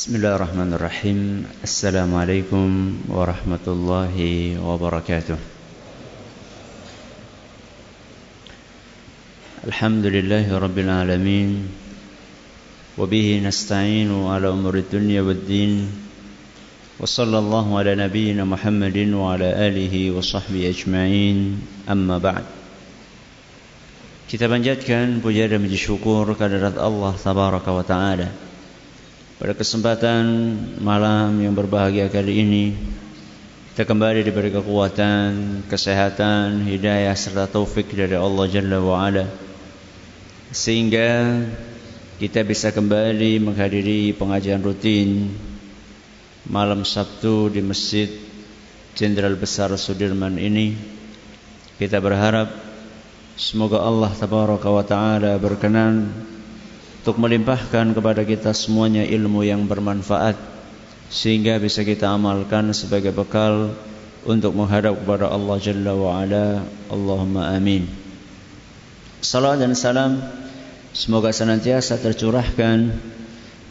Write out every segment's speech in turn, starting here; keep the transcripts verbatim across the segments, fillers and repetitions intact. Bismillahirrahmanirrahim. Assalamualaikum warahmatullahi wabarakatuh. Alhamdulillahi rabbil alamin. Wabihi nasta'inu ala umuri dunya waddin. Wa sallallahu ala nabiyyina Muhammadin wa ala alihi wa sahbihi ajma'in. Amma ba'd. Kita panjatkan puja dan puji syukur kehadirat Allah tabaraka wa ta'ala. Pada kesempatan malam yang berbahagia kali ini, kita kembali diberi kekuatan, kesehatan, hidayah serta taufik dari Allah Jalla wa Ala, sehingga kita bisa kembali menghadiri pengajian rutin malam Sabtu di Masjid Jenderal Besar Sudirman ini. Kita berharap semoga Allah tabaraka wa ta'ala berkenan untuk melimpahkan kepada kita semuanya ilmu yang bermanfaat, sehingga bisa kita amalkan sebagai bekal untuk menghadap kepada Allah Jalla wa Ala. Allahumma amin. Salam dan salam semoga senantiasa tercurahkan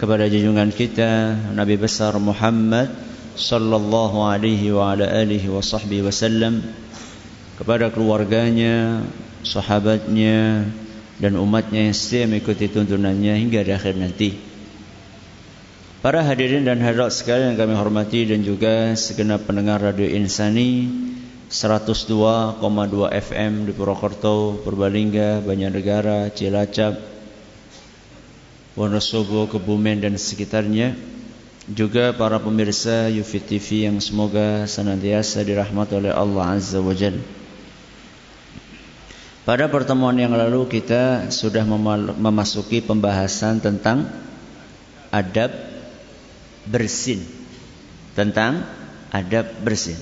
kepada junjungan kita Nabi besar Muhammad sallallahu alaihi wa ala alihi wa sahbihi wasallam, kepada keluarganya, sahabatnya, dan umatnya yang setia mengikuti tuntunannya hingga di akhir nanti. Para hadirin dan hadirat sekalian yang kami hormati, dan juga segenap pendengar Radio Insani seratus dua koma dua F M di Purwokerto, Purbalingga, Banjarnegara, Cilacap, Wonosobo, Kebumen dan sekitarnya. Juga para pemirsa Yufi T V yang semoga senantiasa dirahmati oleh Allah Azza wa Jalla. Pada pertemuan yang lalu kita sudah memasuki pembahasan tentang adab bersin. Tentang adab bersin.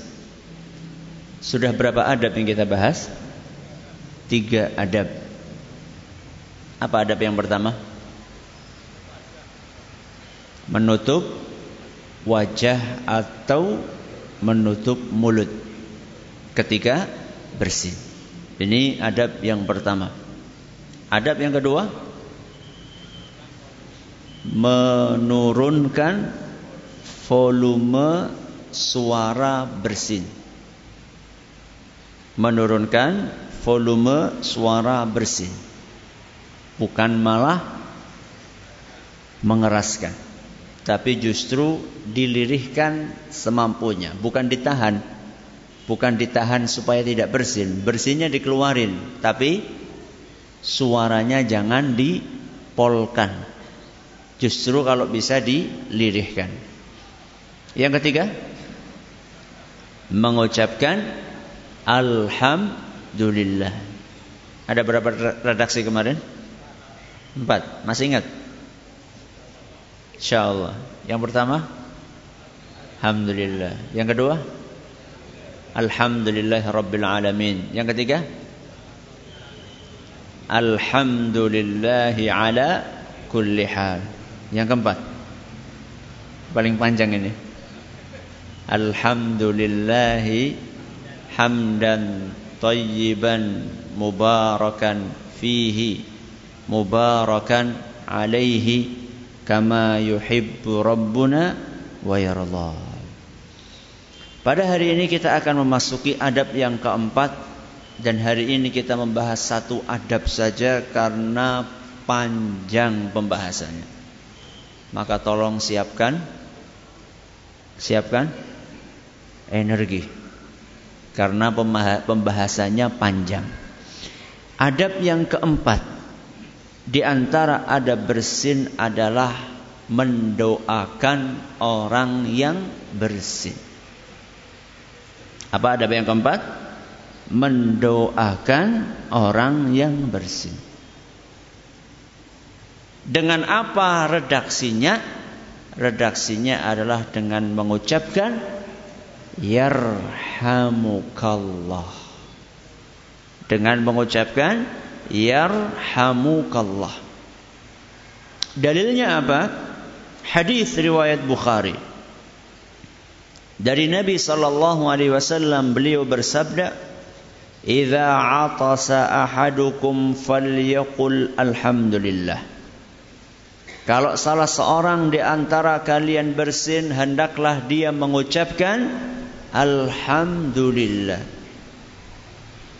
Sudah berapa adab yang kita bahas? Tiga adab. Apa adab yang pertama? Menutup wajah atau menutup mulut ketika bersin. Ini adab yang pertama. Adab yang kedua, menurunkan volume suara bersin. Menurunkan volume suara bersin, bukan malah mengeraskan, tapi justru dilirihkan semampunya. Bukan ditahan. Bukan ditahan supaya tidak bersin. Bersinnya dikeluarin, tapi suaranya jangan dipolkan. Justru kalau bisa dilirihkan. Yang ketiga, mengucapkan alhamdulillah. Ada berapa redaksi kemarin? Empat. Masih ingat? InsyaAllah. Yang pertama, alhamdulillah. Yang kedua, alhamdulillah rabbil alamin. Yang ketiga, alhamdulillahi ala kulli hal. Yang keempat, paling panjang ini, alhamdulillahi hamdan tayyiban mubarakan fihi mubarakan alaihi kama yuhibbu rabbuna wa yarallah. Pada hari ini kita akan memasuki adab yang keempat, dan hari ini kita membahas satu adab saja karena panjang pembahasannya. Maka tolong siapkan, siapkan energi, karena pembahasannya panjang. Adab yang keempat di antara adab bersin adalah mendoakan orang yang bersin. Apa adab yang keempat? Mendoakan orang yang bersin. Dengan apa redaksinya? Redaksinya adalah dengan mengucapkan yarhamukallah. Dengan mengucapkan yarhamukallah. Dalilnya apa? Hadis riwayat Bukhari. Dari Nabi sallallahu alaihi wasallam beliau bersabda, "Idza 'atasa ahadukum falyaqul alhamdulillah." Kalau salah seorang di antara kalian bersin, hendaklah dia mengucapkan alhamdulillah.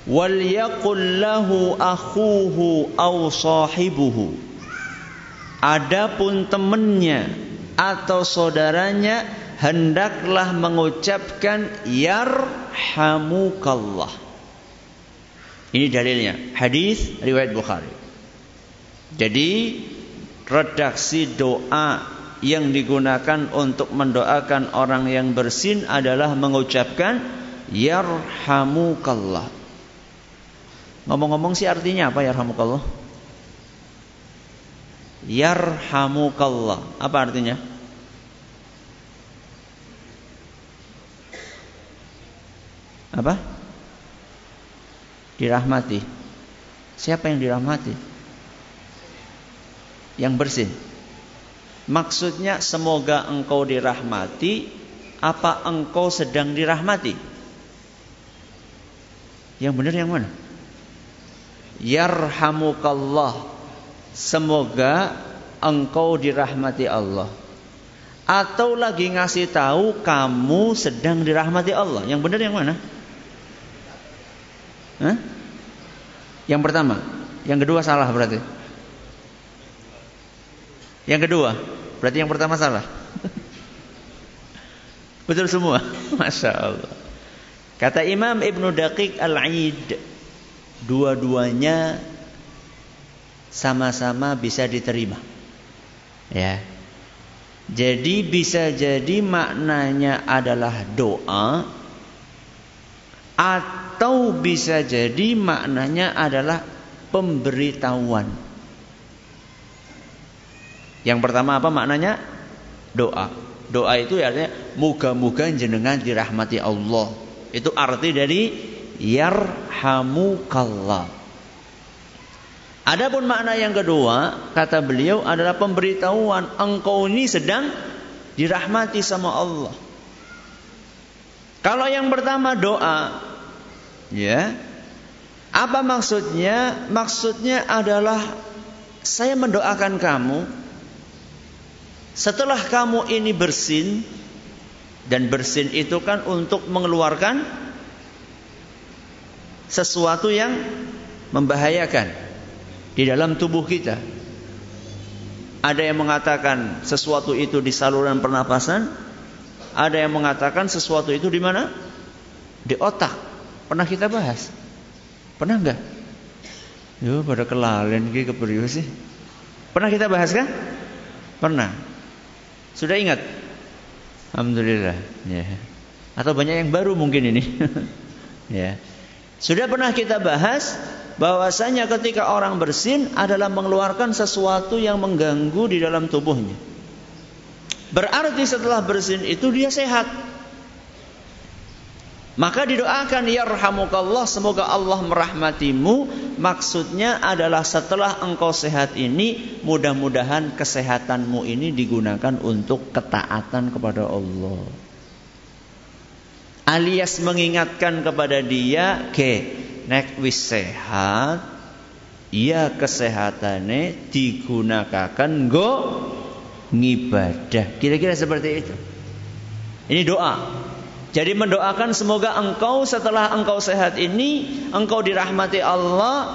Wal yaqul lahu akhuhu aw sahibuhu. Adapun temannya atau saudaranya hendaklah mengucapkan yarhamukallah. Ini dalilnya, hadis riwayat Bukhari. Jadi redaksi doa yang digunakan untuk mendoakan orang yang bersin adalah mengucapkan yarhamukallah. Ngomong-ngomong sih artinya apa yarhamukallah? Yarhamukallah, apa artinya? Apa? Dirahmati. Siapa yang dirahmati? Yang bersin. Maksudnya semoga engkau dirahmati. Apa engkau sedang dirahmati? Yang benar yang mana? Yarhamukallah, semoga engkau dirahmati Allah. Atau lagi ngasih tahu kamu sedang dirahmati Allah. Yang benar yang mana? Hah? Yang pertama. Yang kedua salah berarti. Yang kedua, berarti yang pertama salah. Betul semua, Masya Allah. Kata Imam Ibnu Daqiq Al-Aid, dua-duanya sama-sama bisa diterima. Ya. Jadi bisa jadi maknanya adalah doa, atau bisa jadi maknanya adalah pemberitahuan. Yang pertama apa maknanya? Doa. Doa itu artinya moga-moga jenengan dirahmati Allah. Itu arti dari yarhamukallah. Adapun makna yang kedua, kata beliau adalah pemberitahuan, engkau ini sedang dirahmati sama Allah. Kalau yang pertama doa, ya. Apa maksudnya? Maksudnya adalah saya mendoakan kamu. Setelah kamu ini bersin, dan bersin itu kan untuk mengeluarkan sesuatu yang membahayakan di dalam tubuh kita. Ada yang mengatakan sesuatu itu di saluran pernapasan, ada yang mengatakan sesuatu itu di mana? Di otak. Pernah kita bahas? Pernah enggak? Yo, pada kelalen iki kepriyo sih? Pernah kita bahas kan? Pernah. Sudah ingat? Alhamdulillah. Ya. Atau banyak yang baru mungkin ini. Ya. Sudah pernah kita bahas bahwasanya ketika orang bersin adalah mengeluarkan sesuatu yang mengganggu di dalam tubuhnya. Berarti setelah bersin itu dia sehat. Maka didoakan yarhamukallah, semoga Allah merahmatimu. Maksudnya adalah setelah engkau sehat ini, mudah-mudahan kesehatanmu ini digunakan untuk ketaatan kepada Allah. Alias mengingatkan kepada dia, ke nek wis sehat, ya kesehatane digunakan nggo ngibadah. Kira-kira seperti itu. Ini doa. Jadi mendoakan semoga engkau setelah engkau sehat ini, engkau dirahmati Allah.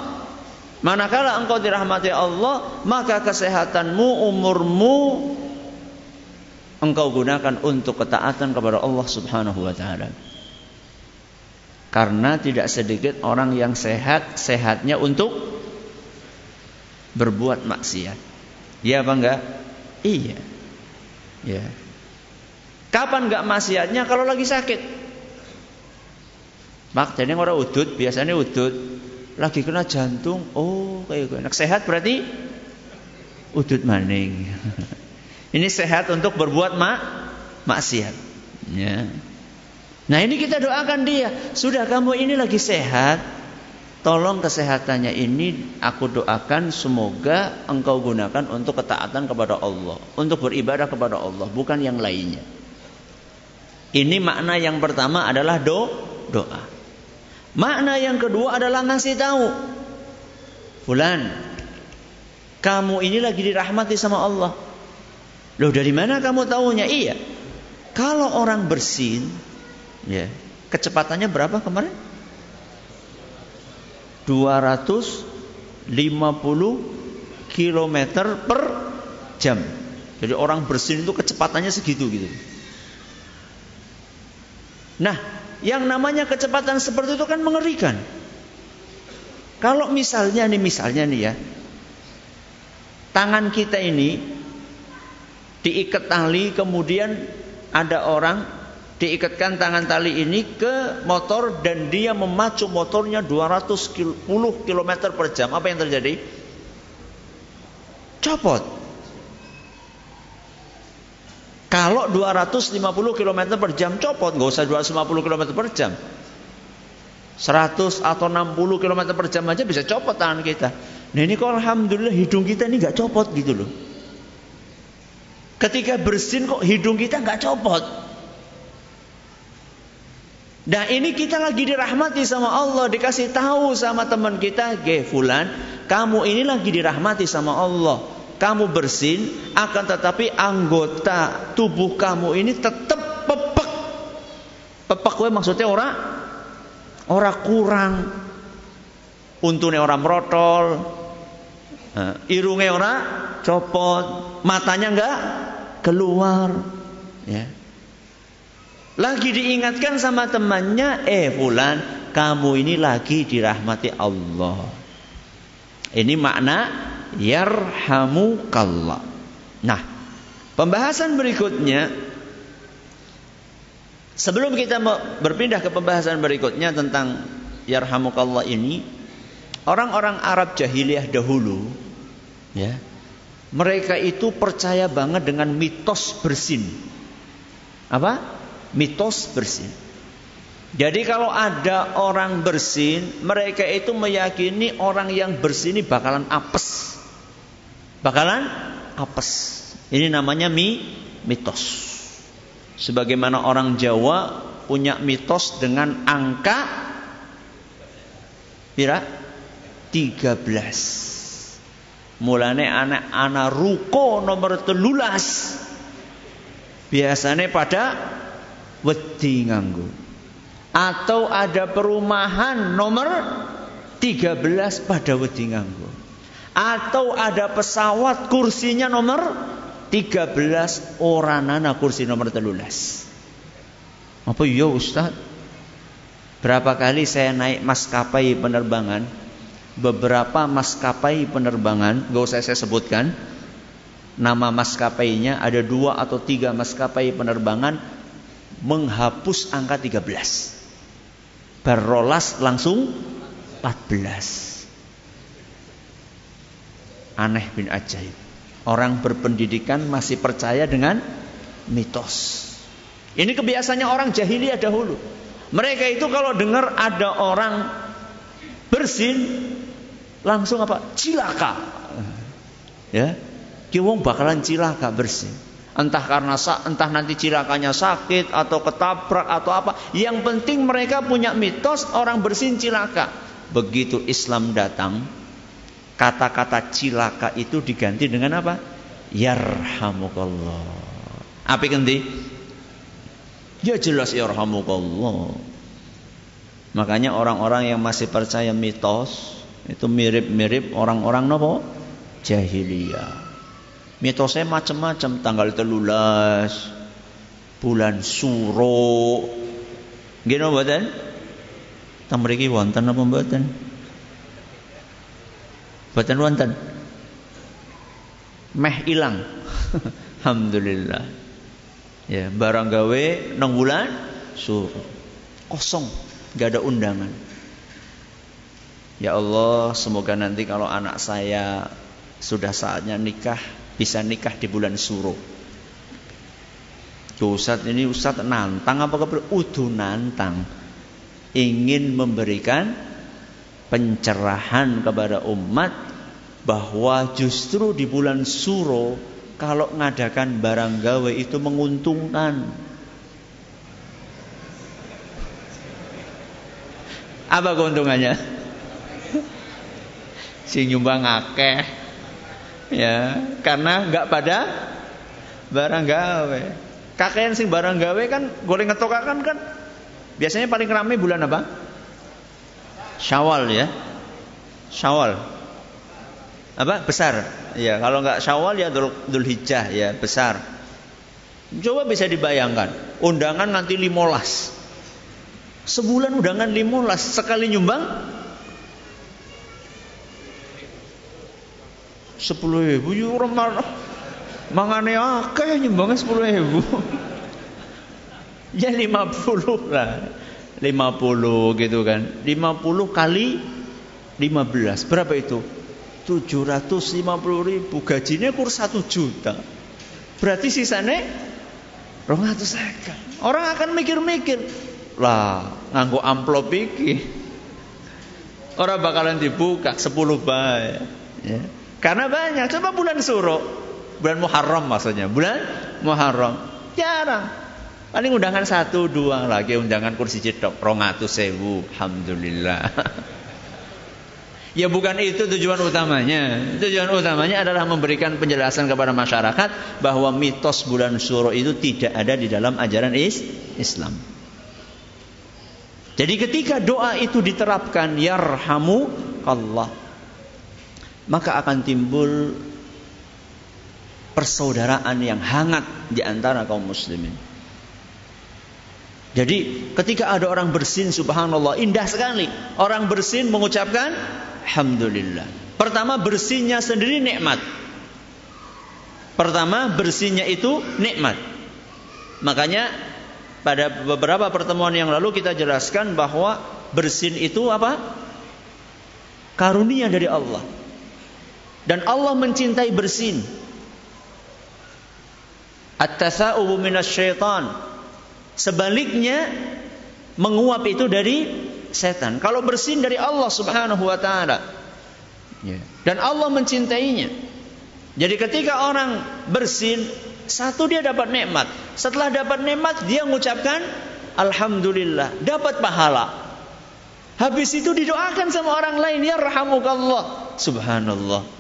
Manakala engkau dirahmati Allah, maka kesehatanmu, umurmu, engkau gunakan untuk ketaatan kepada Allah subhanahu wa ta'ala. Karena tidak sedikit orang yang sehat, sehatnya untuk berbuat maksiat. Iya apa enggak? Iya. Iya. Kapan enggak maksiatnya? Kalau lagi sakit. Makanya orang udut, biasanya udut. Lagi kena jantung, oh kayak gue. Nak sehat berarti udut maning. Ini sehat untuk berbuat mak maksiat. Ya. Nah ini kita doakan dia. Sudah kamu ini lagi sehat, tolong kesehatannya ini aku doakan semoga engkau gunakan untuk ketaatan kepada Allah, untuk beribadah kepada Allah, bukan yang lainnya. Ini makna yang pertama adalah do, doa. Makna yang kedua adalah ngasih tahu. Fulan, kamu ini lagi dirahmati sama Allah. Loh, dari mana kamu tahunya? Iya. Kalau orang bersin, ya, kecepatannya berapa kemarin? dua ratus lima puluh kilometer per jam. Jadi orang bersin itu kecepatannya segitu gitu. Nah, yang namanya kecepatan seperti itu kan mengerikan. Kalau misalnya nih, misalnya nih ya, tangan kita ini diikat tali, kemudian ada orang diikatkan tangan tali ini ke motor dan dia memacu motornya dua ratus sepuluh kilometer per jam. Apa yang terjadi? Copot. Kalau dua ratus lima puluh kilometer per jam copot, nggak usah dua ratus lima puluh kilometer per jam. seratus atau enam puluh kilometer per jam aja bisa copot tangan kita. Nah ini kok alhamdulillah hidung kita ini nggak copot gitu loh. Ketika bersin kok hidung kita nggak copot. Nah ini kita lagi dirahmati sama Allah, dikasih tahu sama teman kita, "Ge fulan, kamu ini lagi dirahmati sama Allah. Kamu bersin, akan tetapi anggota tubuh kamu ini tetap pepek." Pepek we maksudnya ora ora kurang. Untune ora merotol. Irunge ora copot, matanya enggak keluar, ya. Lagi diingatkan sama temannya, eh fulan, kamu ini lagi dirahmati Allah. Ini makna yarhamukallah. Nah, pembahasan berikutnya, sebelum kita berpindah ke pembahasan berikutnya tentang yarhamukallah ini, orang-orang Arab jahiliyah dahulu, ya, mereka itu percaya banget dengan mitos bersin. Apa? Mitos bersin. Jadi kalau ada orang bersin, mereka itu meyakini orang yang bersin ini bakalan apes. Bakalan apes. Ini namanya mi, mitos. Sebagaimana orang Jawa punya mitos dengan angka pira? tiga belas. Mulane anak-anak ruko nomor telulas biasanya pada wedi nganggo. Atau ada perumahan nomor tiga belas pada wedi nganggo. Atau ada pesawat kursinya nomor tiga belas, oranana kursi nomor telulas. Apa ya Ustaz? Berapa kali saya naik maskapai penerbangan, beberapa maskapai penerbangan, gak usah saya sebutkan nama maskapainya, ada dua atau tiga maskapai penerbangan menghapus angka tiga belas. Berrolas langsung empat belas. Aneh bin ajaib. Orang berpendidikan masih percaya dengan mitos. Ini kebiasaannya orang jahiliyah dahulu. Mereka itu kalau dengar ada orang bersin langsung apa? Cilaka. Ya. Ki wong bakalan cilaka bersin. Entah karena entah nanti cilakanya sakit atau ketabrak atau apa. Yang penting mereka punya mitos orang bersin cilaka. Begitu Islam datang, kata-kata cilaka itu diganti dengan apa? Yarhamukallah. Apa ganti? Ya jelas yarhamukallah. Makanya orang-orang yang masih percaya mitos itu mirip-mirip orang-orang nopo jahiliyah. Mitosnya macam-macam, tanggal telulas, bulan suro, gini mboten? Tang mriki wonten apa mboten? Mboten wonten. Meh ilang. Alhamdulillah. Ya, barang gawe nang bulan suro. Kosong, enggak ada undangan. Ya Allah, semoga nanti kalau anak saya sudah saatnya nikah, bisa nikah di bulan suro. Ustaz ini Ustaz nantang apa keber? Udu nantang. Ingin memberikan pencerahan kepada umat bahwa justru di bulan suro kalau ngadakan barang gawe itu menguntungkan. Apa keuntungannya? Sing nyumbang akeh. Ya, karena nggak pada barang gawe. Kakean sing barang gawe kan goreng ngetokakan kan biasanya paling ramai bulan apa? Syawal ya. Syawal. Apa? Besar. Ya, kalau enggak Syawal ya Dzulhijjah ya, besar. Coba bisa dibayangkan, undangan nanti limolas. Sebulan undangan limolas, sekali nyumbang sepuluh ribu euro malah mangane akeh nyumbangnya sepuluh ribu ya lima puluh lah lima puluh gitu kan lima puluh kali lima belas berapa itu tujuh ratus lima puluh ribu gajinya kurang satu juta berarti sisanya rong atus seket orang akan mikir-mikir lah nganggo amplop iki orang bakalan dibuka sepuluh bae ya. Karena banyak, coba bulan Suro, bulan Muharram maksudnya, bulan Muharram jarang, paling undangan satu dua lagi undangan kursi cetok, rongatu sewu, alhamdulillah. Ya bukan itu tujuan utamanya, tujuan utamanya adalah memberikan penjelasan kepada masyarakat bahwa mitos bulan Suro itu tidak ada di dalam ajaran Islam. Jadi ketika doa itu diterapkan, yarhamukallah, maka akan timbul persaudaraan yang hangat di antara kaum muslimin. Jadi ketika ada orang bersin, subhanallah, indah sekali. Orang bersin mengucapkan alhamdulillah. Pertama bersinnya sendiri nikmat. Pertama bersinnya itu nikmat. Makanya pada beberapa pertemuan yang lalu kita jelaskan bahwa bersin itu apa? Karunia dari Allah. Dan Allah mencintai bersin. At-tasa'ubu minasyaitan. Sebaliknya menguap itu dari setan. Kalau bersin dari Allah Subhanahu wa taala. Dan Allah mencintainya. Jadi ketika orang bersin, satu dia dapat nikmat. Setelah dapat nikmat dia mengucapkan alhamdulillah, dapat pahala. Habis itu didoakan sama orang lain, ya rahamukallah. Subhanallah.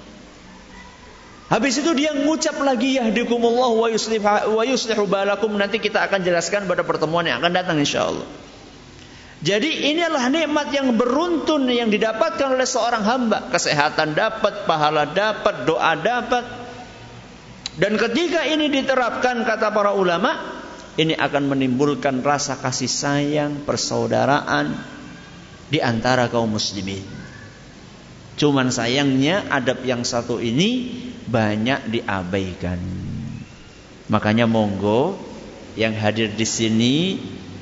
Habis itu dia ngucap lagi yahdikumullah wa yuslih wa yuslihu balakum. Nanti kita akan jelaskan pada pertemuan yang akan datang insyaallah. Jadi inilah nikmat yang beruntun yang didapatkan oleh seorang hamba. Kesehatan dapat, pahala dapat, doa dapat. Dan ketika ini diterapkan kata para ulama, ini akan menimbulkan rasa kasih sayang, persaudaraan di antara kaum muslimin. Cuman sayangnya adab yang satu ini banyak diabaikan. Makanya monggo yang hadir di sini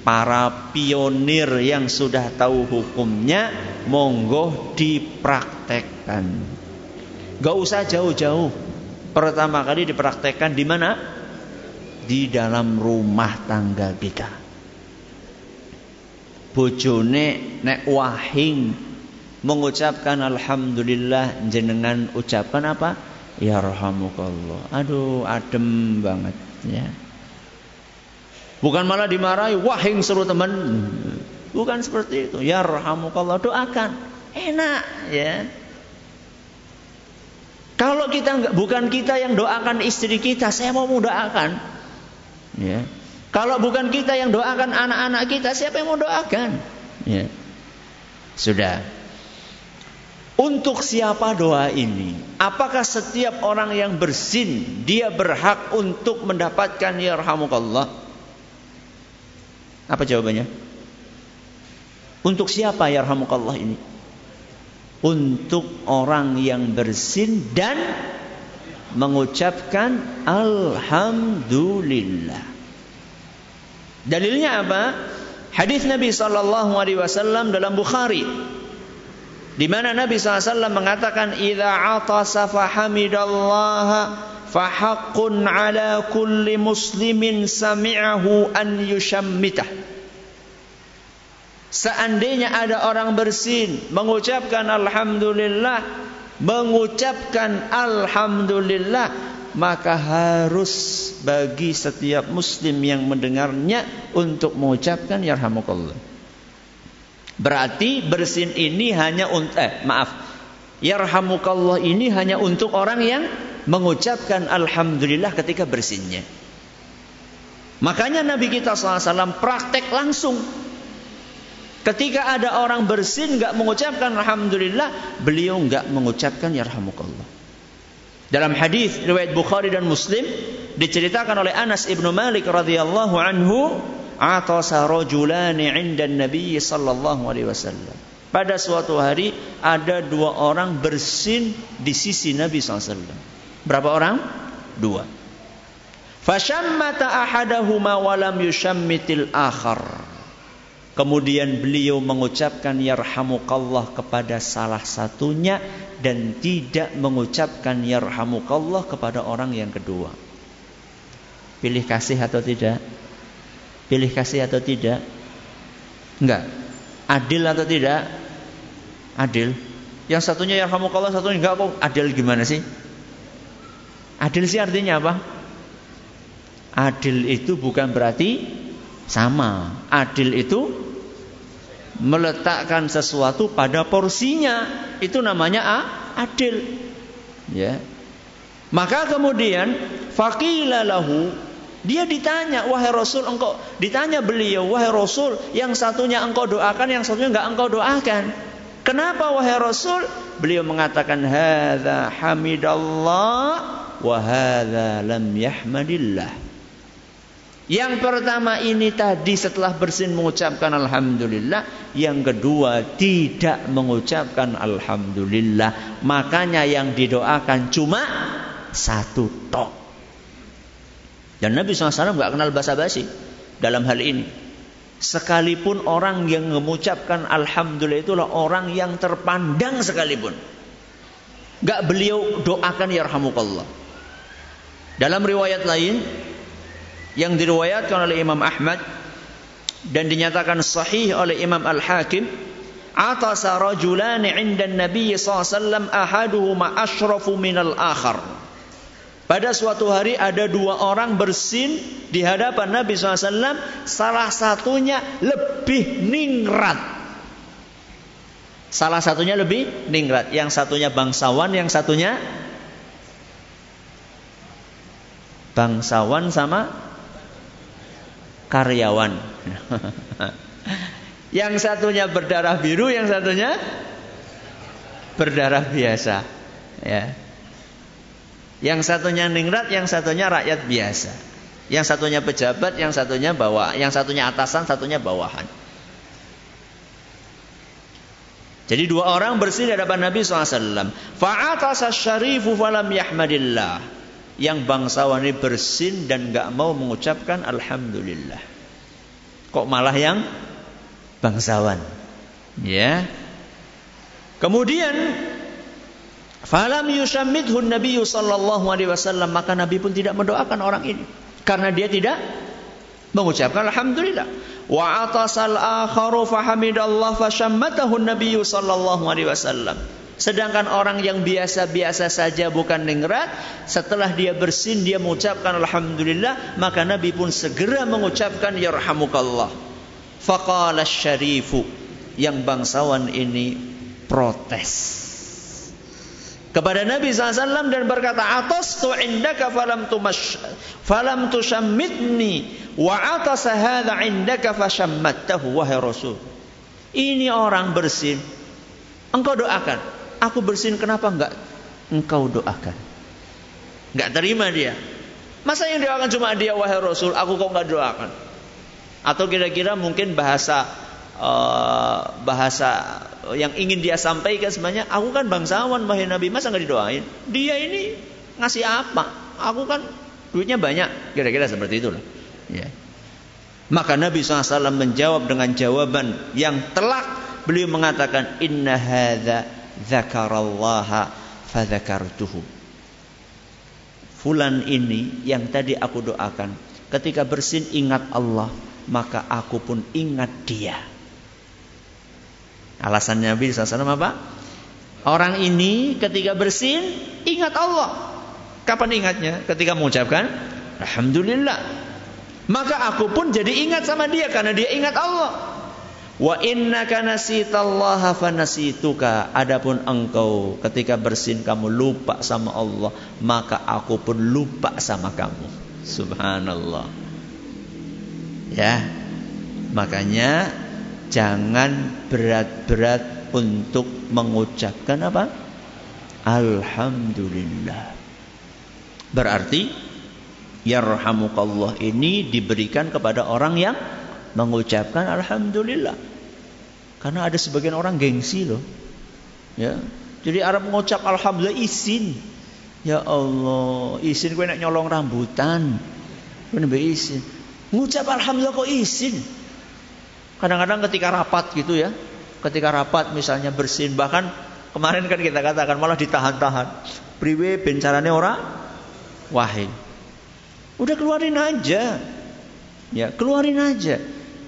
para pionir yang sudah tahu hukumnya monggo dipraktekkan. Gak usah jauh-jauh. Pertama kali dipraktekkan di mana? Di dalam rumah tangga kita. Bojone nek wahing mengucapkan alhamdulillah jenengan ucapkan apa? Yarhamukallah. Aduh, adem banget ya. Bukan malah dimarahi, wahing seru teman. Bukan seperti itu. Yarhamukallah, doakan. Enak ya. Kalau kita enggak, bukan kita yang doakan istri kita, saya mau doakan. Ya. Kalau bukan kita yang doakan anak-anak kita, siapa yang mau doakan? Ya. Sudah. Untuk siapa doa ini? Apakah setiap orang yang bersin dia berhak untuk mendapatkan yarhamukallah? Apa jawabannya? Untuk siapa yarhamukallah ini? Untuk orang yang bersin dan mengucapkan alhamdulillah. Dalilnya apa? Hadis Nabi sallallahu alaihi wasallam dalam Bukhari. Di mana Nabi shallallahu alaihi wasallam mengatakan, "Idza atasa fahamidallaha, fahaqqun ala kulli muslimin sami'ahu an yushammitah." Seandainya ada orang bersin, mengucapkan alhamdulillah, mengucapkan alhamdulillah, maka harus bagi setiap muslim yang mendengarnya untuk mengucapkan yarhamukallah. Berarti bersin ini hanya untuk eh, maaf. Yarhamukallah ini hanya untuk orang yang mengucapkan alhamdulillah ketika bersinnya. Makanya Nabi kita shallallahu alaihi wasallam praktek langsung. Ketika ada orang bersin nggak mengucapkan alhamdulillah, beliau nggak mengucapkan yarhamukallah. Dalam hadis riwayat Bukhari dan Muslim diceritakan oleh Anas ibnu Malik radhiyallahu anhu, atasa rajulani 'inda an-nabiy sallallahu alaihi wasallam. Pada suatu hari ada dua orang bersin di sisi Nabi sallallahu alaihi wasallam. Berapa orang? Dua. Fashammata ahadahuma walam yushammitil akhar. Kemudian beliau mengucapkan yarhamukallah kepada salah satunya dan tidak mengucapkan yarhamukallah kepada orang yang kedua. Pilih kasih atau tidak? Pilih kasih atau tidak? Enggak. Adil atau tidak? Adil. Yang satunya yarhamukallah, satunya enggak kok. Adil gimana sih? Adil sih artinya apa? Adil itu bukan berarti sama. Adil itu meletakkan sesuatu pada porsinya. Itu namanya a, adil. Ya. Maka kemudian faqila lahu, dia ditanya, wahai Rasul, engkau ditanya beliau, wahai Rasul, yang satunya engkau doakan, yang satunya enggak engkau doakan. Kenapa wahai Rasul? Beliau mengatakan hadza hamidallah wa hadza lam yahmadillah. Yang pertama ini tadi setelah bersin mengucapkan alhamdulillah, yang kedua tidak mengucapkan alhamdulillah. Makanya yang didoakan cuma satu tok. Dan Nabi shallallahu alaihi wasallam nggak kenal basa-basi dalam hal ini. Sekalipun orang yang mengucapkan alhamdulillah itulah orang yang terpandang sekalipun, nggak beliau doakan yarhamukallah. Dalam riwayat lain yang diriwayatkan oleh Imam Ahmad dan dinyatakan sahih oleh Imam Al-Hakim, atasa rajulani 'inda an-nabiy sallallahu alaihi wasallam ahaduhuma asyrafu minal akhar. Pada suatu hari ada dua orang bersin di hadapan Nabi sallallahu alaihi wasallam, salah satunya lebih ningrat. Salah satunya lebih ningrat, yang satunya bangsawan, yang satunya bangsawan sama karyawan. Yang satunya berdarah biru, yang satunya berdarah biasa. Ya. Yang satunya ningrat, yang satunya rakyat biasa. Yang satunya pejabat, yang satunya bawah, yang satunya atasan, satunya bawahan. Jadi dua orang bersih di hadapan Nabi shallallahu alaihi wasallam. Fa'atasa syarifu falam yahmadillah. Yang bangsawan ini bersin dan gak mau mengucapkan alhamdulillah. Kok malah yang bangsawan? Ya. Kemudian falam yushammidhun nabiyyu sallallahu alaihi wasallam, maka Nabi pun tidak mendoakan orang ini karena dia tidak mengucapkan alhamdulillah. Wa atasal akharu fahamidallah fashammatahun nabiyyu sallallahu alaihi wasallam. Sedangkan orang yang biasa-biasa saja bukan ningrat, setelah dia bersin dia mengucapkan alhamdulillah, maka Nabi pun segera mengucapkan yarhamukallah. Faqala syarifu, yang bangsawan ini protes kepada Nabi shallallahu alaihi wasallam dan berkata, atastu indaka falam tumash falam tushammitni wa atasa hadza indaka fashammattahu. Wahai Rasul, ini orang bersin engkau doakan, aku bersin, kenapa enggak engkau doakan? Enggak terima dia. Masa yang doakan cuma dia, wahai Rasul, aku kok enggak doakan? Atau kira-kira mungkin bahasa uh, bahasa yang ingin dia sampaikan sebenarnya, aku kan bangsawan wahai Nabi, masa enggak didoain? Dia ini ngasih apa? Aku kan duitnya banyak. Kira-kira seperti itulah. Ya. Maka Nabi shallallahu alaihi wasallam menjawab dengan jawaban yang telak. Beliau mengatakan, inna hadza dzakarallaha fadzakartuhu. Fulan ini yang tadi aku doakan, ketika bersin ingat Allah, maka aku pun ingat dia. Alasannya Nabi shallallahu alaihi wasallam apa? Orang ini ketika bersin ingat Allah. Kapan ingatnya? Ketika mengucapkan alhamdulillah. Maka aku pun jadi ingat sama dia karena dia ingat Allah. Wa innaka nasitallaha fanasituka. Adapun engkau ketika bersin kamu lupa sama Allah, maka aku pun lupa sama kamu. Subhanallah. Ya, makanya jangan berat-berat untuk mengucapkan apa? Alhamdulillah. Berarti yarhamukallah ini diberikan kepada orang yang mengucapkan alhamdulillah. Karena ada sebagian orang gengsi loh. Ya. Jadi Arab mengucap alhamdulillah izin. Ya Allah, izin gue nak nyolong rambutan. Gue nambah izin. Mengucap alhamdulillah kok izin. Kadang-kadang ketika rapat gitu ya. Ketika rapat misalnya bersin, bahkan kemarin kan kita katakan malah ditahan-tahan. Priwe bencarane orang wahai. Udah keluarin aja. Ya, keluarin aja.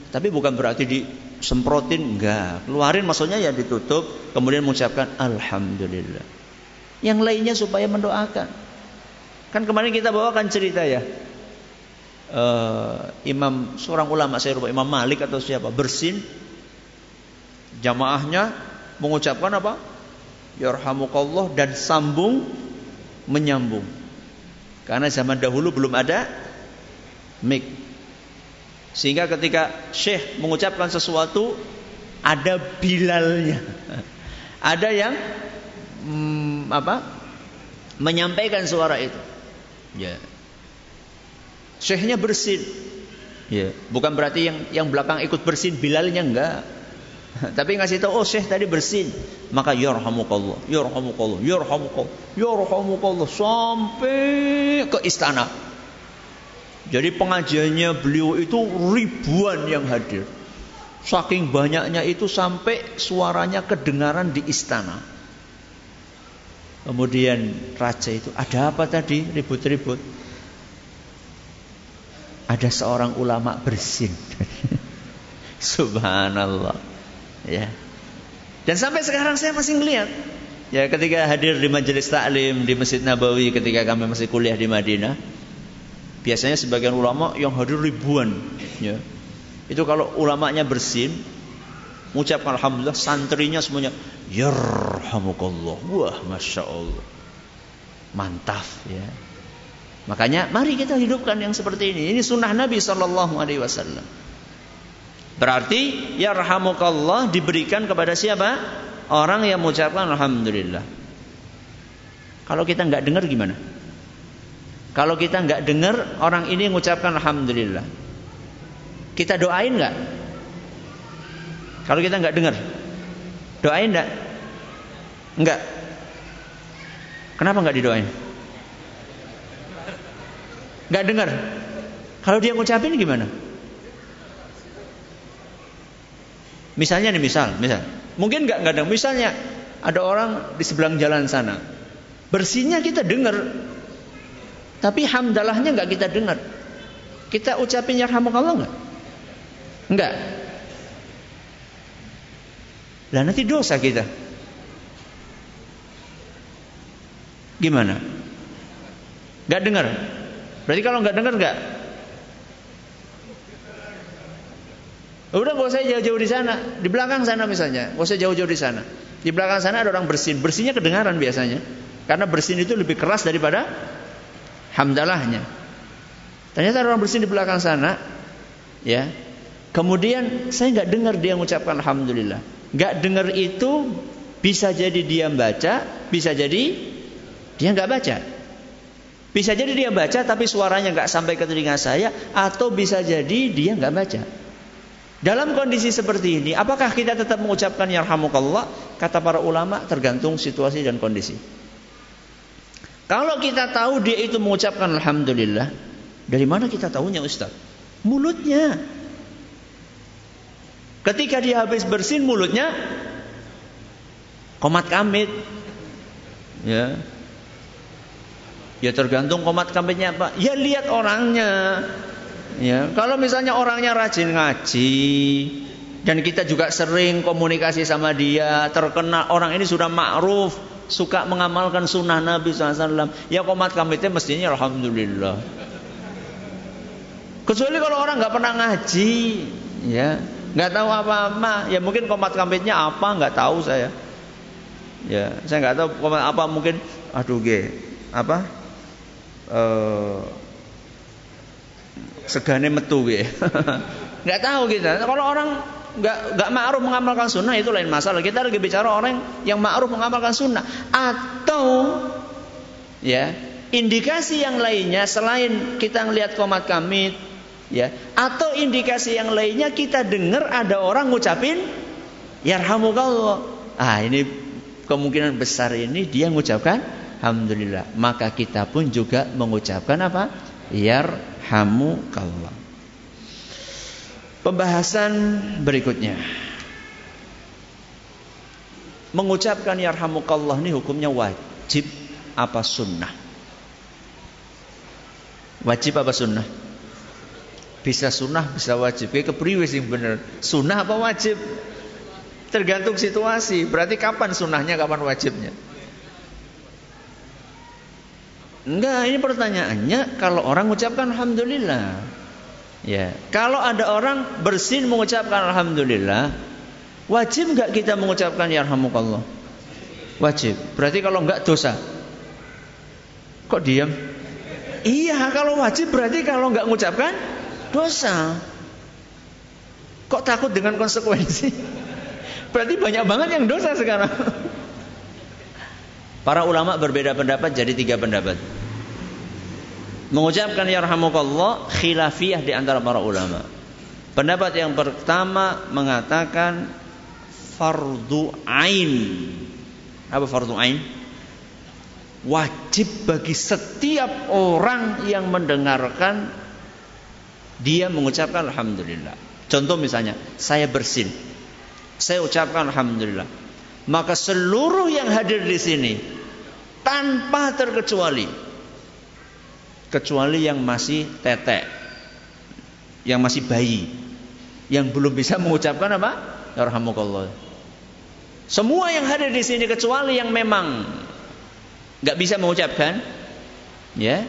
Tapi bukan berarti disemprotin, enggak. Keluarin maksudnya ya ditutup, kemudian mengucapkan alhamdulillah. Yang lainnya supaya mendoakan. Kan kemarin kita bawakan cerita ya. Uh, imam seorang ulama saya lupa, Imam Malik atau siapa, bersin jamaahnya mengucapkan apa? Yarhamukallah dan sambung menyambung. Karena zaman dahulu belum ada mic. Sehingga ketika syekh mengucapkan sesuatu ada bilalnya. Ada yang mm, apa? menyampaikan suara itu. Ya. Yeah. Syekhnya bersin, yeah. Bukan berarti yang yang belakang ikut bersin, bilalnya enggak. Tapi ngasih tahu, oh syekh tadi bersin, maka yarhamukallah, yarhamukallah, yarhamukallah, yarhamukallah sampai ke istana. Jadi pengajiannya beliau itu ribuan yang hadir, saking banyaknya itu sampai suaranya kedengaran di istana. Kemudian raja itu, ada apa tadi ribut-ribut? Ada seorang ulama bersin. Subhanallah. Ya. Dan sampai sekarang saya masih ngelihat. Ya, ketika hadir di majelis taklim di Masjid Nabawi ketika kami masih kuliah di Madinah, biasanya sebagian ulama yang hadir ribuan, ya. Itu kalau ulamanya bersin, mengucapkan alhamdulillah, santrinya semuanya yarhamukallah. Wah, Masya Allah. Mantap, ya. Makanya mari kita hidupkan yang seperti ini. Ini sunnah Nabi shallallahu alaihi wasallam. Berarti yarhamukallah diberikan kepada siapa? Orang yang mengucapkan alhamdulillah. Kalau kita nggak dengar gimana? Kalau kita nggak dengar orang ini mengucapkan alhamdulillah, kita doain nggak? Kalau kita nggak dengar, doain nggak? Nggak. Kenapa nggak didoain? Nggak dengar. Kalau dia ngucapin gimana? Misalnya nih, misal, misal. Mungkin nggak nggak ada. Misalnya ada orang di sebelah jalan sana. Bersinnya kita dengar, tapi hamdalahnya nggak kita dengar. Kita ucapin yarhamukallah nggak? Nggak. Lah nanti dosa kita. Gimana? Nggak dengar. Berarti kalau nggak dengar nggak? Udah nggak usah jauh-jauh di sana, di belakang sana misalnya, nggak usah jauh-jauh di sana. Di belakang sana ada orang bersin, bersinnya kedengaran biasanya, karena bersin itu lebih keras daripada hamdalahnya. Ternyata ada orang bersin di belakang sana, ya. Kemudian saya nggak dengar dia mengucapkan alhamdulillah. Nggak dengar itu bisa jadi dia baca, bisa jadi dia nggak baca. Bisa jadi dia baca tapi suaranya nggak sampai ke telinga saya, atau bisa jadi dia nggak baca. Dalam kondisi seperti ini, apakah kita tetap mengucapkan yarhamukallah? Kata para ulama tergantung situasi dan kondisi. Kalau kita tahu dia itu mengucapkan alhamdulillah, dari mana kita tahunya Ustaz? Mulutnya. Ketika dia habis bersin mulutnya komat kamit, ya. Ya tergantung komat kampenya apa. Ya lihat orangnya. Ya, kalau misalnya orangnya rajin ngaji dan kita juga sering komunikasi sama dia, terkenal orang ini sudah ma'ruf, suka mengamalkan sunnah Nabi shallallahu alaihi wasallam. Ya komat kampenya mestinya alhamdulillah. Kecuali kalau orang nggak pernah ngaji, ya nggak tahu apa-apa, ya mungkin komat kampenya apa nggak tahu saya. Ya saya nggak tahu komat apa mungkin. Aduh ge. Apa? Uh, segane metu ya. Nggak tahu kita. Kalau orang nggak nggak ma'ruf mengamalkan sunnah itu lain masalah. Kita lagi bicara orang yang ma'ruf mengamalkan sunnah atau ya indikasi yang lainnya selain kita ngelihat komat kamit ya, atau indikasi yang lainnya kita dengar ada orang ngucapin yarhamukallah. Ah ini kemungkinan besar ini dia mengucapkan alhamdulillah, maka kita pun juga mengucapkan apa? Yarhamukallah. Pembahasan berikutnya. Mengucapkan yarhamukallah ini hukumnya wajib apa sunnah? Wajib apa sunnah? Bisa sunnah, bisa wajib. Kayak kepriwe sih bener. Sunnah apa wajib? Tergantung situasi. Berarti kapan sunnahnya, kapan wajibnya? Enggak, ini pertanyaannya kalau orang mengucapkan alhamdulillah. Ya, kalau ada orang bersin mengucapkan alhamdulillah, wajib enggak kita mengucapkan yarhamukallah? Wajib. Berarti kalau enggak dosa. Kok diam? Iya, kalau wajib berarti kalau enggak mengucapkan dosa. Kok takut dengan konsekuensi? Berarti banyak banget yang dosa sekarang. Para ulama berbeda pendapat jadi tiga pendapat. Mengucapkan yarhamukallah khilafiyah di antara para ulama. Pendapat yang pertama mengatakan fardu ain. Apa fardu ain? Wajib bagi setiap orang yang mendengarkan dia mengucapkan alhamdulillah. Contoh misalnya, saya bersin. Saya ucapkan alhamdulillah. Maka seluruh yang hadir di sini tanpa terkecuali, kecuali yang masih tetek, yang masih bayi, yang belum bisa mengucapkan apa? Yarhamukallah. Semua yang hadir di sini kecuali yang memang nggak bisa mengucapkan, ya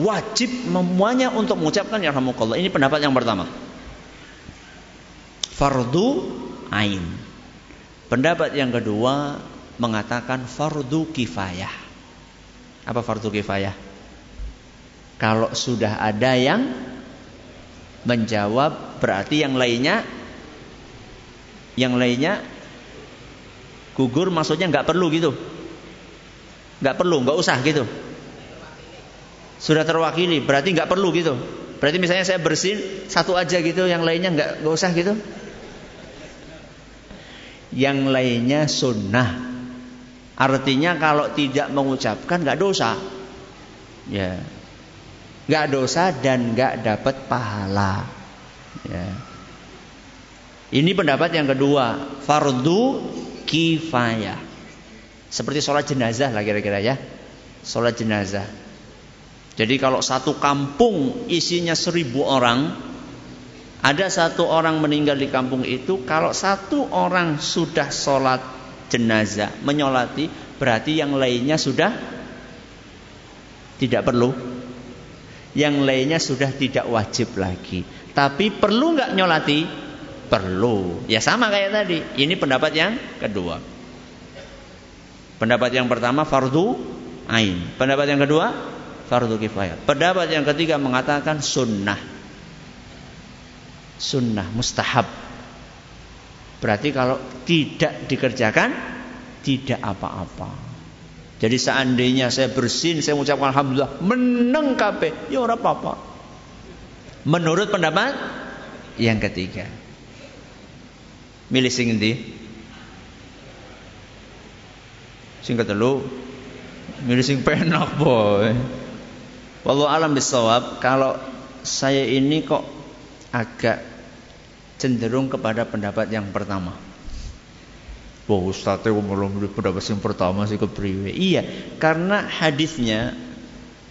wajib semuanya untuk mengucapkan yarhamukallah. Ini pendapat yang pertama. Fardu ain. Pendapat yang kedua mengatakan fardu kifayah. Apa fardu kifayah? Kalau sudah ada yang menjawab, berarti yang lainnya, yang lainnya gugur, maksudnya nggak perlu gitu, nggak perlu, nggak usah gitu. Sudah terwakili, berarti nggak perlu gitu. Berarti misalnya saya bersin satu aja gitu, yang lainnya nggak nggak usah gitu. Yang lainnya sunnah, artinya kalau tidak mengucapkan nggak dosa, ya. Yeah. Nggak dosa dan nggak dapat pahala ya. Ini pendapat yang kedua, fardu kifayah. Seperti sholat jenazah lah kira-kira ya. Sholat jenazah. Jadi kalau satu kampung isinya seribu orang, ada satu orang meninggal di kampung itu, kalau satu orang sudah sholat jenazah, menyolati, berarti yang lainnya sudah tidak perlu, yang lainnya sudah tidak wajib lagi. Tapi perlu nggak nyolati? Perlu. Ya sama kayak tadi. Ini pendapat yang kedua. Pendapat yang pertama fardu ain. Pendapat yang kedua fardu kifayah. Pendapat yang ketiga mengatakan sunnah. Sunnah mustahab. Berarti kalau tidak dikerjakan tidak apa-apa. Jadi seandainya saya bersin, saya mengucapkan alhamdulillah, meneng kabeh, ya ora apa-apa. Menurut pendapat yang ketiga. Milih sing endi? Sing katelu. Milih sing penak, boy. Wallahu alam bisawab. Kalau saya ini kok agak cenderung kepada pendapat yang pertama. Wah Ustadz itu menurut pendapat yang pertama sih kepriwe. Iya, karena hadisnya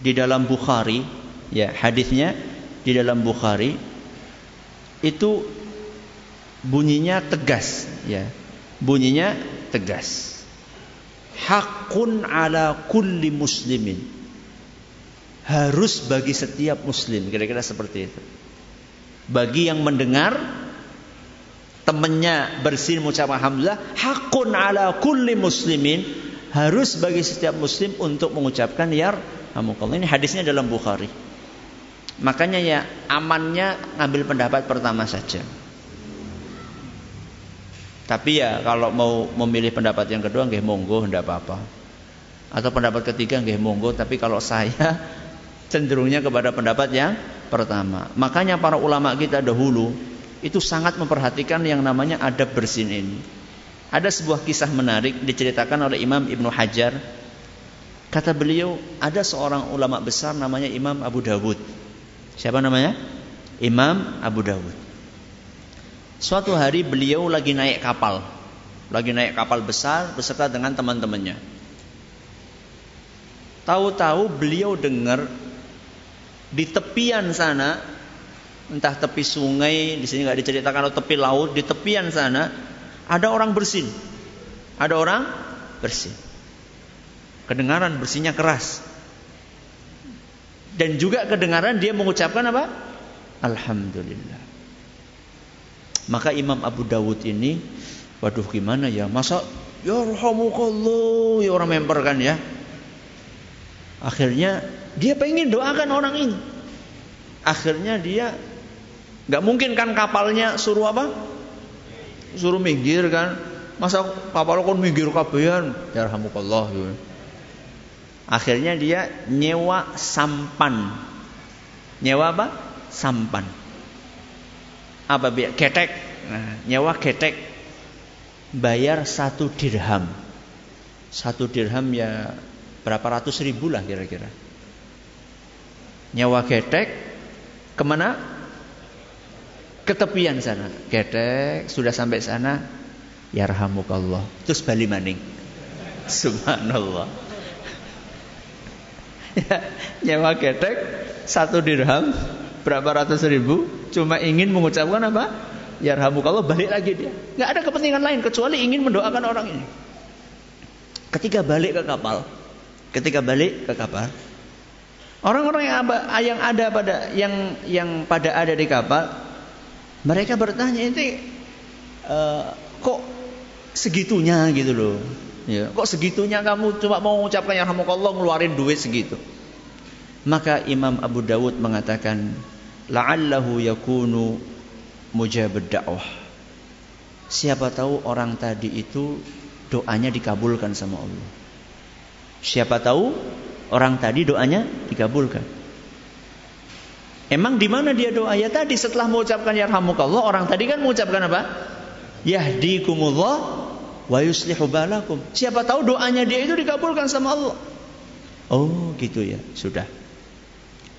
di dalam Bukhari, ya hadisnya di dalam Bukhari itu bunyinya tegas, ya bunyinya tegas. Hakun ala kulli muslimin, harus bagi setiap muslim, kira-kira seperti itu. Bagi yang mendengar temannya bersin mengucapkan alhamdulillah, hakun ala kulli muslimin, harus bagi setiap muslim untuk mengucapkan yarhamukallah. Ini hadisnya dalam Bukhari. Makanya ya amannya ngambil pendapat pertama saja. Tapi ya kalau mau memilih pendapat yang kedua nggih monggo, ndak apa-apa. Atau pendapat ketiga nggih monggo, tapi kalau saya cenderungnya kepada pendapat yang pertama. Makanya para ulama kita dahulu itu sangat memperhatikan yang namanya adab bersin ini. Ada sebuah kisah menarik diceritakan oleh Imam Ibnu Hajar. Kata beliau, ada seorang ulama besar namanya Imam Abu Dawud. Siapa namanya? Imam Abu Dawud. Suatu hari beliau lagi naik kapal, lagi naik kapal besar beserta dengan teman-temannya. Tahu-tahu beliau dengar di tepian sana, entah tepi sungai, di sini nggak diceritakan, atau tepi laut, di tepian sana ada orang bersin, ada orang bersin. Kedengaran bersinnya keras, dan juga kedengaran dia mengucapkan apa? Alhamdulillah. Maka Imam Abu Dawud ini, waduh gimana ya, masa yarhamukallah ya orang member kan ya. Akhirnya dia pengen doakan orang ini. Akhirnya dia gak mungkin kan kapalnya suruh apa? Suruh minggir kan. Masa kapal kon minggir kabehan, yarhamukallah. Akhirnya dia nyewa sampan. Nyewa apa? Sampan. Apa biar ketek, nah, nyewa ketek, bayar satu dirham, satu dirham ya berapa ratus ribu lah kira-kira. Nyewa ketek, kemana? Ke tepian sana. Ketek sudah sampai sana, yarhamukallah. Terus bali maning. Subhanallah. Nyewa ketek, satu dirham, berapa ratus ribu, cuma ingin mengucapkan apa? Yarhamukallah, balik lagi dia. Nggak ada kepentingan lain kecuali ingin mendoakan orang ini. Ketika balik ke kapal, ketika balik ke kapal, orang-orang yang, yang ada pada yang yang pada ada di kapal, mereka bertanya ini uh, kok segitunya gitu loh? Ya, kok segitunya kamu cuma mau mengucapkan yarhamukallah ngeluarin duit segitu? Maka Imam Abu Dawud mengatakan, la'allahu yakunu mujabad da'wah. Siapa tahu orang tadi itu doanya dikabulkan sama Allah. Siapa tahu orang tadi doanya dikabulkan. Emang di mana dia doa? Ya tadi setelah mengucapkan yarhamukallah, orang tadi kan mengucapkan apa? Yahdikumullah wa yuslihu balakum. Siapa tahu doanya dia itu dikabulkan sama Allah. Oh gitu ya, sudah.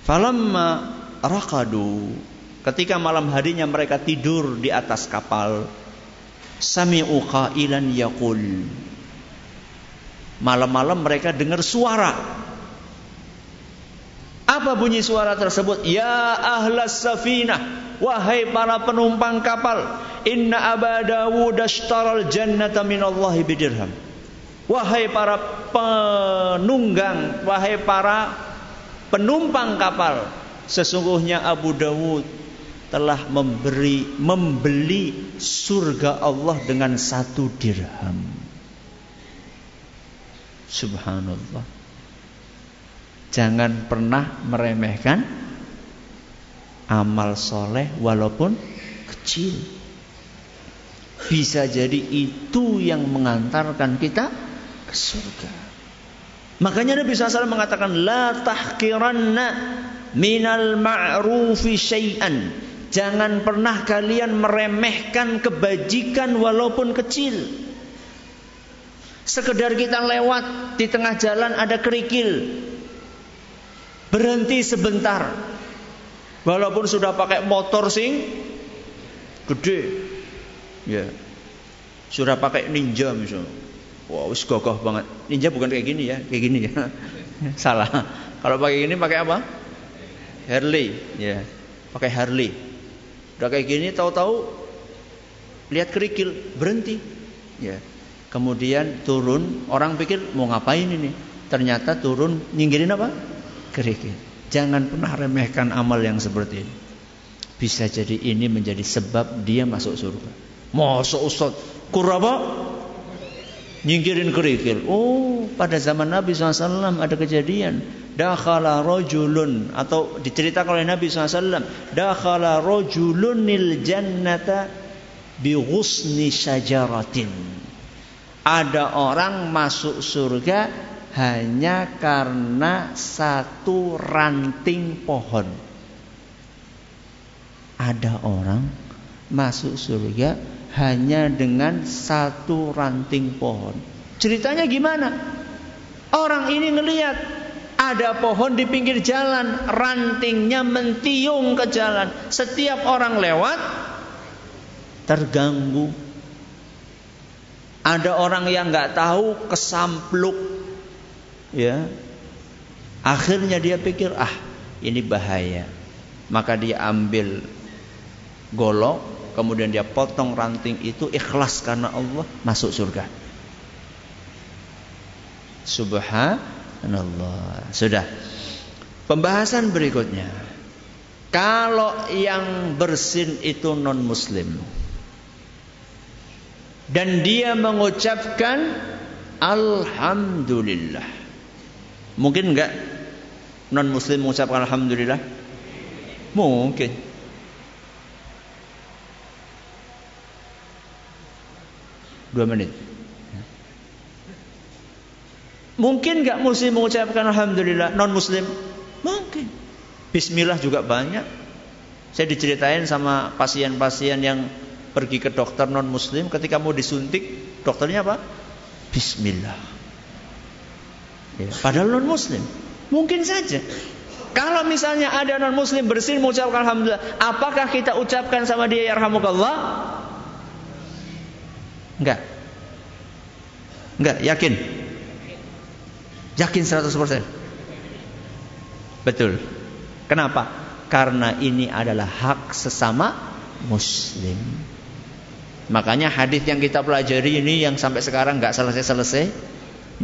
Falamma raqadu, ketika malam harinya mereka tidur di atas kapal, sami'u qailan yaqul, malam-malam mereka dengar suara. Apa bunyi suara tersebut? Ya ahlas safinah, wahai para penumpang kapal, inna Aba Dawud ashtaral jannata minallahi bidirham. Wahai para penunggang, wahai para penumpang kapal, sesungguhnya Abu Dawud telah memberi membeli surga Allah dengan satu dirham. Subhanallah. Jangan pernah meremehkan amal soleh walaupun kecil. Bisa jadi itu yang mengantarkan kita ke surga. Makanya Nabi shallallahu alaihi wasallam mengatakan, la tahqiranna minal ma'rufi syai'an. Jangan pernah kalian meremehkan kebajikan walaupun kecil. Sekedar kita lewat di tengah jalan ada kerikil, berhenti sebentar. Walaupun sudah pakai motor sing gede, ya yeah. Sudah pakai ninja misalnya. Wah, wow, wis gagah banget. Ninja bukan kayak gini ya, kayak gini ya. Salah. Kalau pakai gini pakai apa? Harley, ya. Yeah. Pakai Harley. Udah kayak gini tahu-tahu lihat kerikil, berhenti. Ya. Yeah. Kemudian turun, orang pikir mau ngapain ini? Ternyata turun nyinggirin apa? Kerikil. Jangan pernah remehkan amal yang seperti ini. Bisa jadi ini menjadi sebab dia masuk surga. Masuk Ustaz, kur apa? Nyingkirin kerikil. Oh, pada zaman Nabi shallallahu alaihi wasallam ada kejadian dakhala rajulun, atau diceritakan oleh Nabi shallallahu alaihi wasallam, dakhala rajulunil jannata bi ghusni syajaratin, ada orang masuk surga hanya karena satu ranting pohon. Ada orang masuk surga hanya dengan satu ranting pohon. Ceritanya gimana? Orang ini ngelihat ada pohon di pinggir jalan, rantingnya mentiung ke jalan. Setiap orang lewat terganggu. Ada orang yang nggak tahu kesampluk, ya. Akhirnya dia pikir, ah, ini bahaya. Maka dia ambil golok, kemudian dia potong ranting itu ikhlas karena Allah, masuk surga. Subhanallah. Sudah. Pembahasan berikutnya. Kalau yang bersin itu non-muslim dan dia mengucapkan alhamdulillah, mungkin enggak non-muslim mengucapkan alhamdulillah? Mungkin. Dua menit. Mungkin gak muslim mengucapkan alhamdulillah, non muslim? Mungkin. Bismillah juga banyak. Saya diceritain sama pasien-pasien yang pergi ke dokter non muslim, ketika mau disuntik, dokternya apa? Bismillah, ya. Padahal non muslim. Mungkin saja. Kalau misalnya ada non muslim bersin mengucapkan alhamdulillah, apakah kita ucapkan sama dia yarhamukallah? Enggak. Enggak, yakin. Yakin seratus persen. Betul. Kenapa? Karena ini adalah hak sesama muslim. Makanya hadis yang kita pelajari ini yang sampai sekarang enggak selesai-selesai,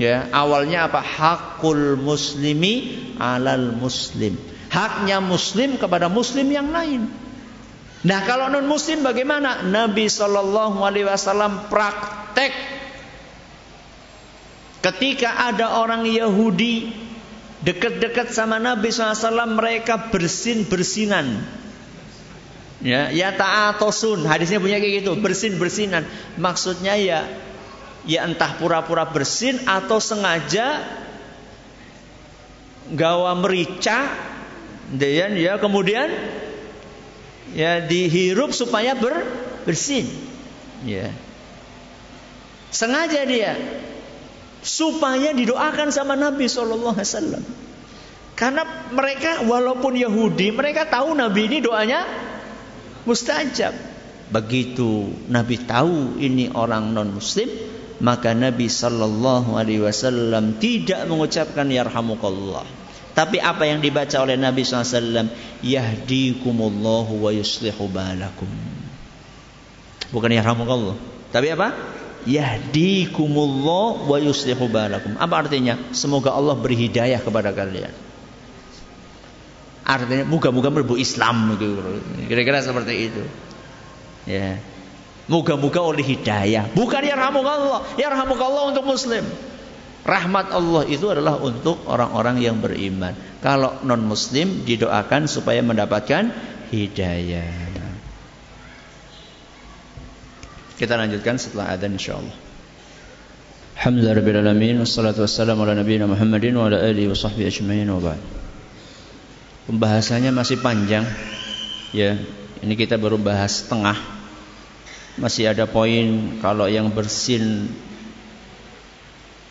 ya, awalnya apa? Hakul muslimi alal muslim. Haknya muslim kepada muslim yang lain. Nah, kalau non muslim bagaimana? Nabi Shallallahu Alaihi Wasallam praktek ketika ada orang Yahudi dekat-dekat sama Nabi Shallallahu Alaihi Wasallam, mereka bersin bersinan, ya, ya ta'atosun, hadisnya punya kayak gitu, bersin bersinan, maksudnya ya, ya entah pura-pura bersin atau sengaja gawa merica, dan ya kemudian ya dihirup supaya ber, bersin, ya. Sengaja dia supaya didoakan sama Nabi Shallallahu Alaihi Wasallam. Karena mereka walaupun Yahudi, mereka tahu Nabi ini doanya mustajab. Begitu Nabi tahu ini orang non Muslim, maka Nabi Shallallahu Alaihi Wasallam tidak mengucapkan yarhamukallah. Tapi apa yang dibaca oleh Nabi shallallahu alaihi wasallam, yahdikumullahu wa yuslihu balakum. Bukan yarhamukallah, tapi apa? Yahdikumullahu wa yuslihu balakum. Apa artinya? Semoga Allah berhidayah kepada kalian. Artinya moga-moga berbu Islam, kira-kira seperti itu, ya. Moga-moga oleh hidayah. Bukan yarhamukallah. Yarhamukallah untuk muslim. Rahmat Allah itu adalah untuk orang-orang yang beriman. Kalau non-muslim didoakan supaya mendapatkan hidayah. Kita lanjutkan setelah adzan insyaallah. Alhamdulillah rabbil alamin wassalatu wassalamu ala nabiyina Muhammadin wa ala alihi washabbihi ajmain wa ba'd. Pembahasannya masih panjang, ya. Ini kita baru bahas setengah. Masih ada poin kalau yang bersin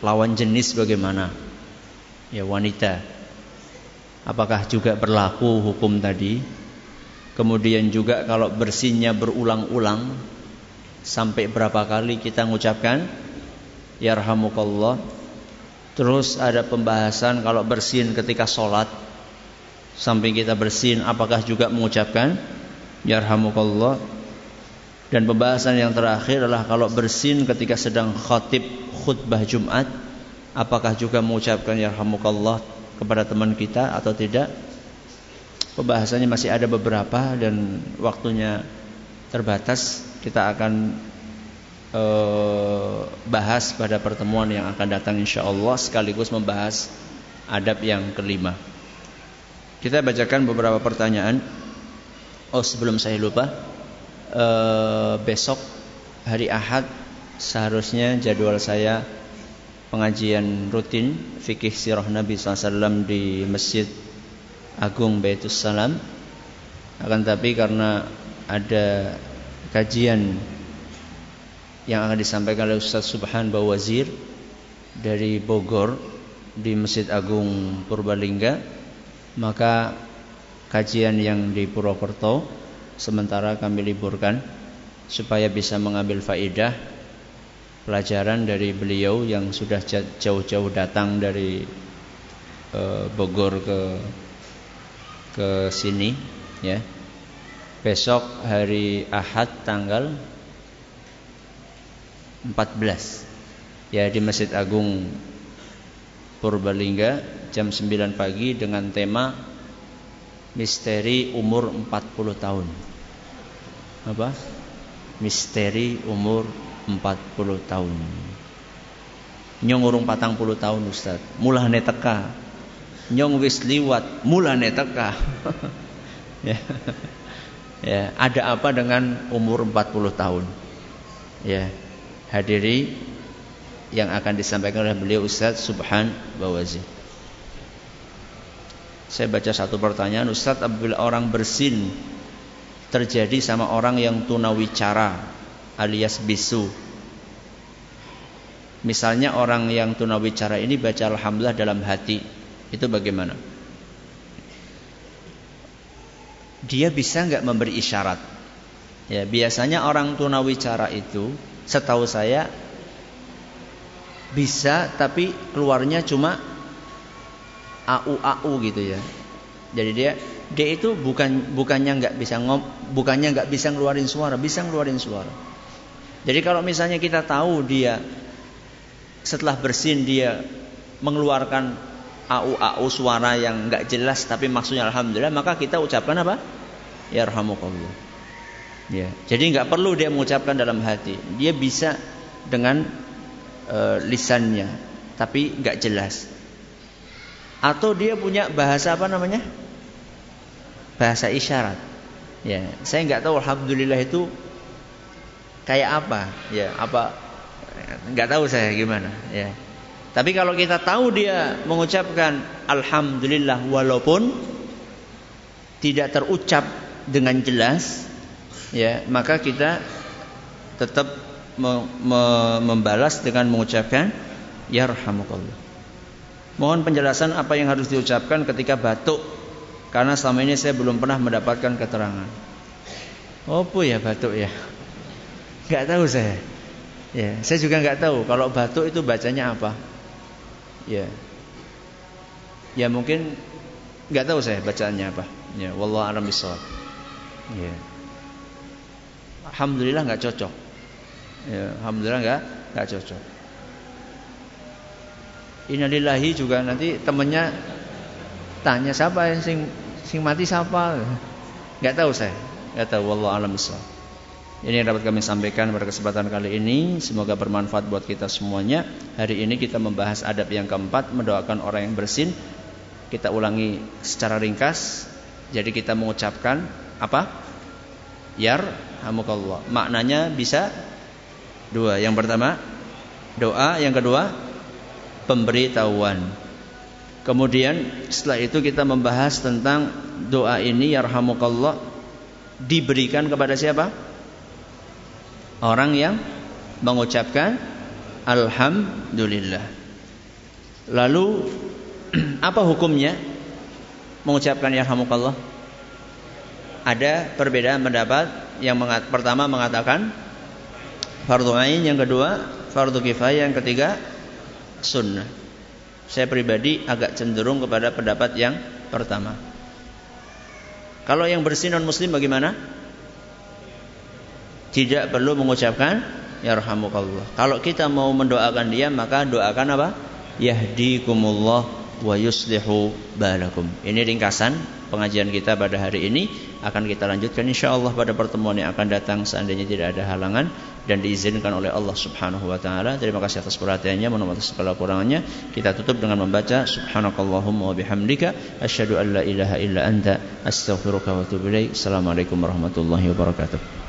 lawan jenis bagaimana, ya, wanita, apakah juga berlaku hukum tadi? Kemudian juga kalau bersinnya berulang-ulang, sampai berapa kali kita mengucapkan yarhamukallah. Terus ada pembahasan kalau bersin ketika sholat, sampai kita bersin apakah juga mengucapkan yarhamukallah. Dan pembahasan yang terakhir adalah kalau bersin ketika sedang khatib khutbah Jumat, apakah juga mengucapkan yarhamukallah kepada teman kita atau tidak? Pembahasannya masih ada beberapa dan waktunya terbatas. Kita akan eh, bahas pada pertemuan yang akan datang insyaallah, sekaligus membahas adab yang kelima. Kita bacakan beberapa pertanyaan. Oh, sebelum saya lupa, eh, besok hari Ahad seharusnya jadwal saya pengajian rutin fikih sirah Nabi shallallahu alaihi wasallam di Masjid Agung Baitus Salam. Akan tapi karena ada kajian yang akan disampaikan oleh Ustaz Subhan Bawazir dari Bogor di Masjid Agung Purbalingga, maka kajian yang di Purwokerto sementara kami liburkan supaya bisa mengambil faedah pelajaran dari beliau yang sudah jauh-jauh datang dari uh, Bogor ke ke sini, ya. Besok hari Ahad tanggal empat belas, ya, di Masjid Agung Purbalingga jam sembilan pagi dengan tema Misteri Umur empat puluh tahun. Apa? Misteri Umur empat puluh tahun. Nyong urung patang puluh tahun Ustaz, mulane teka. Nyong wis liwat, mulane teka. Ya. Ya, ada apa dengan umur empat puluh tahun? Ya. Hadiri yang akan disampaikan oleh beliau Ustaz Subhan Bawazir. Saya baca satu pertanyaan. Ustaz, apabila orang bersin terjadi sama orang yang tunawicara alias bisu, misalnya orang yang tunawicara ini baca Alhamdulillah dalam hati, itu bagaimana? Dia bisa nggak memberi isyarat? Ya, biasanya orang tunawicara itu setahu saya bisa, tapi keluarnya cuma au-au gitu ya. Jadi dia dia itu bukan bukannya nggak bisa ngom, bukannya nggak bisa ngeluarin suara, bisa ngeluarin suara. Jadi kalau misalnya kita tahu dia setelah bersin dia mengeluarkan au-au suara yang nggak jelas, tapi maksudnya Alhamdulillah, maka kita ucapkan apa? Ya Yarhamukallah. Ya, jadi nggak perlu dia mengucapkan dalam hati, dia bisa dengan e, lisannya, tapi nggak jelas. Atau dia punya bahasa apa namanya? Bahasa isyarat. Ya, saya nggak tahu Alhamdulillah itu kayak apa. Ya, apa? Nggak tahu saya gimana. Ya. Tapi kalau kita tahu dia mengucapkan Alhamdulillah walaupun tidak terucap dengan jelas, ya, maka kita tetap me, me, membalas dengan mengucapkan Yarhamukallah. Mohon penjelasan apa yang harus diucapkan ketika batuk, karena selama ini saya belum pernah mendapatkan keterangan. Opo ya batuk ya? Gak tahu saya. Ya, saya juga gak tahu kalau batuk itu bacanya apa. Ya, ya mungkin gak tahu saya bacaannya apa. Ya, wallahu a'lam bishawab. Ya. Alhamdulillah nggak cocok. Ya, Alhamdulillah nggak nggak cocok. Innalillahi juga nanti temennya tanya siapa yang sing sing mati siapa? Nggak tahu saya. Nggak tahu. Wallahu a'lam bishawab. Ini yang dapat kami sampaikan pada kesempatan kali ini. Semoga bermanfaat buat kita semuanya. Hari ini kita membahas adab yang keempat, mendoakan orang yang bersin. Kita ulangi secara ringkas. Jadi kita mengucapkan apa? Yar Alhamdulillah. Maknanya bisa dua. Yang pertama doa, yang kedua pemberitahuan. Kemudian setelah itu kita membahas tentang doa ini Yarhamukallah diberikan kepada siapa? Orang yang mengucapkan Alhamdulillah. Lalu apa hukumnya mengucapkan Yarhamukallah? Ada perbedaan pendapat. Yang mengat, pertama mengatakan fardhu ain, yang kedua fardhu kifayah, yang ketiga sunnah. Saya pribadi agak cenderung kepada pendapat yang pertama. Kalau yang bersih non muslim bagaimana? Tidak perlu mengucapkan Yarhamukallah. Kalau kita mau mendoakan dia, maka doakan apa? Yahdikumullah wa yuslihu balakum. Ini ringkasan pengajian kita pada hari ini. Akan kita lanjutkan insyaallah pada pertemuan yang akan datang seandainya tidak ada halangan dan diizinkan oleh Allah Subhanahu wa taala. Terima kasih atas perhatiannya, mohon maaf atas segala kekurangannya. Kita tutup dengan membaca subhanakallahumma wa bihamdika asyhadu an la ilaha illa anta astaghfiruka wa atubu ilaik. Assalamualaikum warahmatullahi wabarakatuh.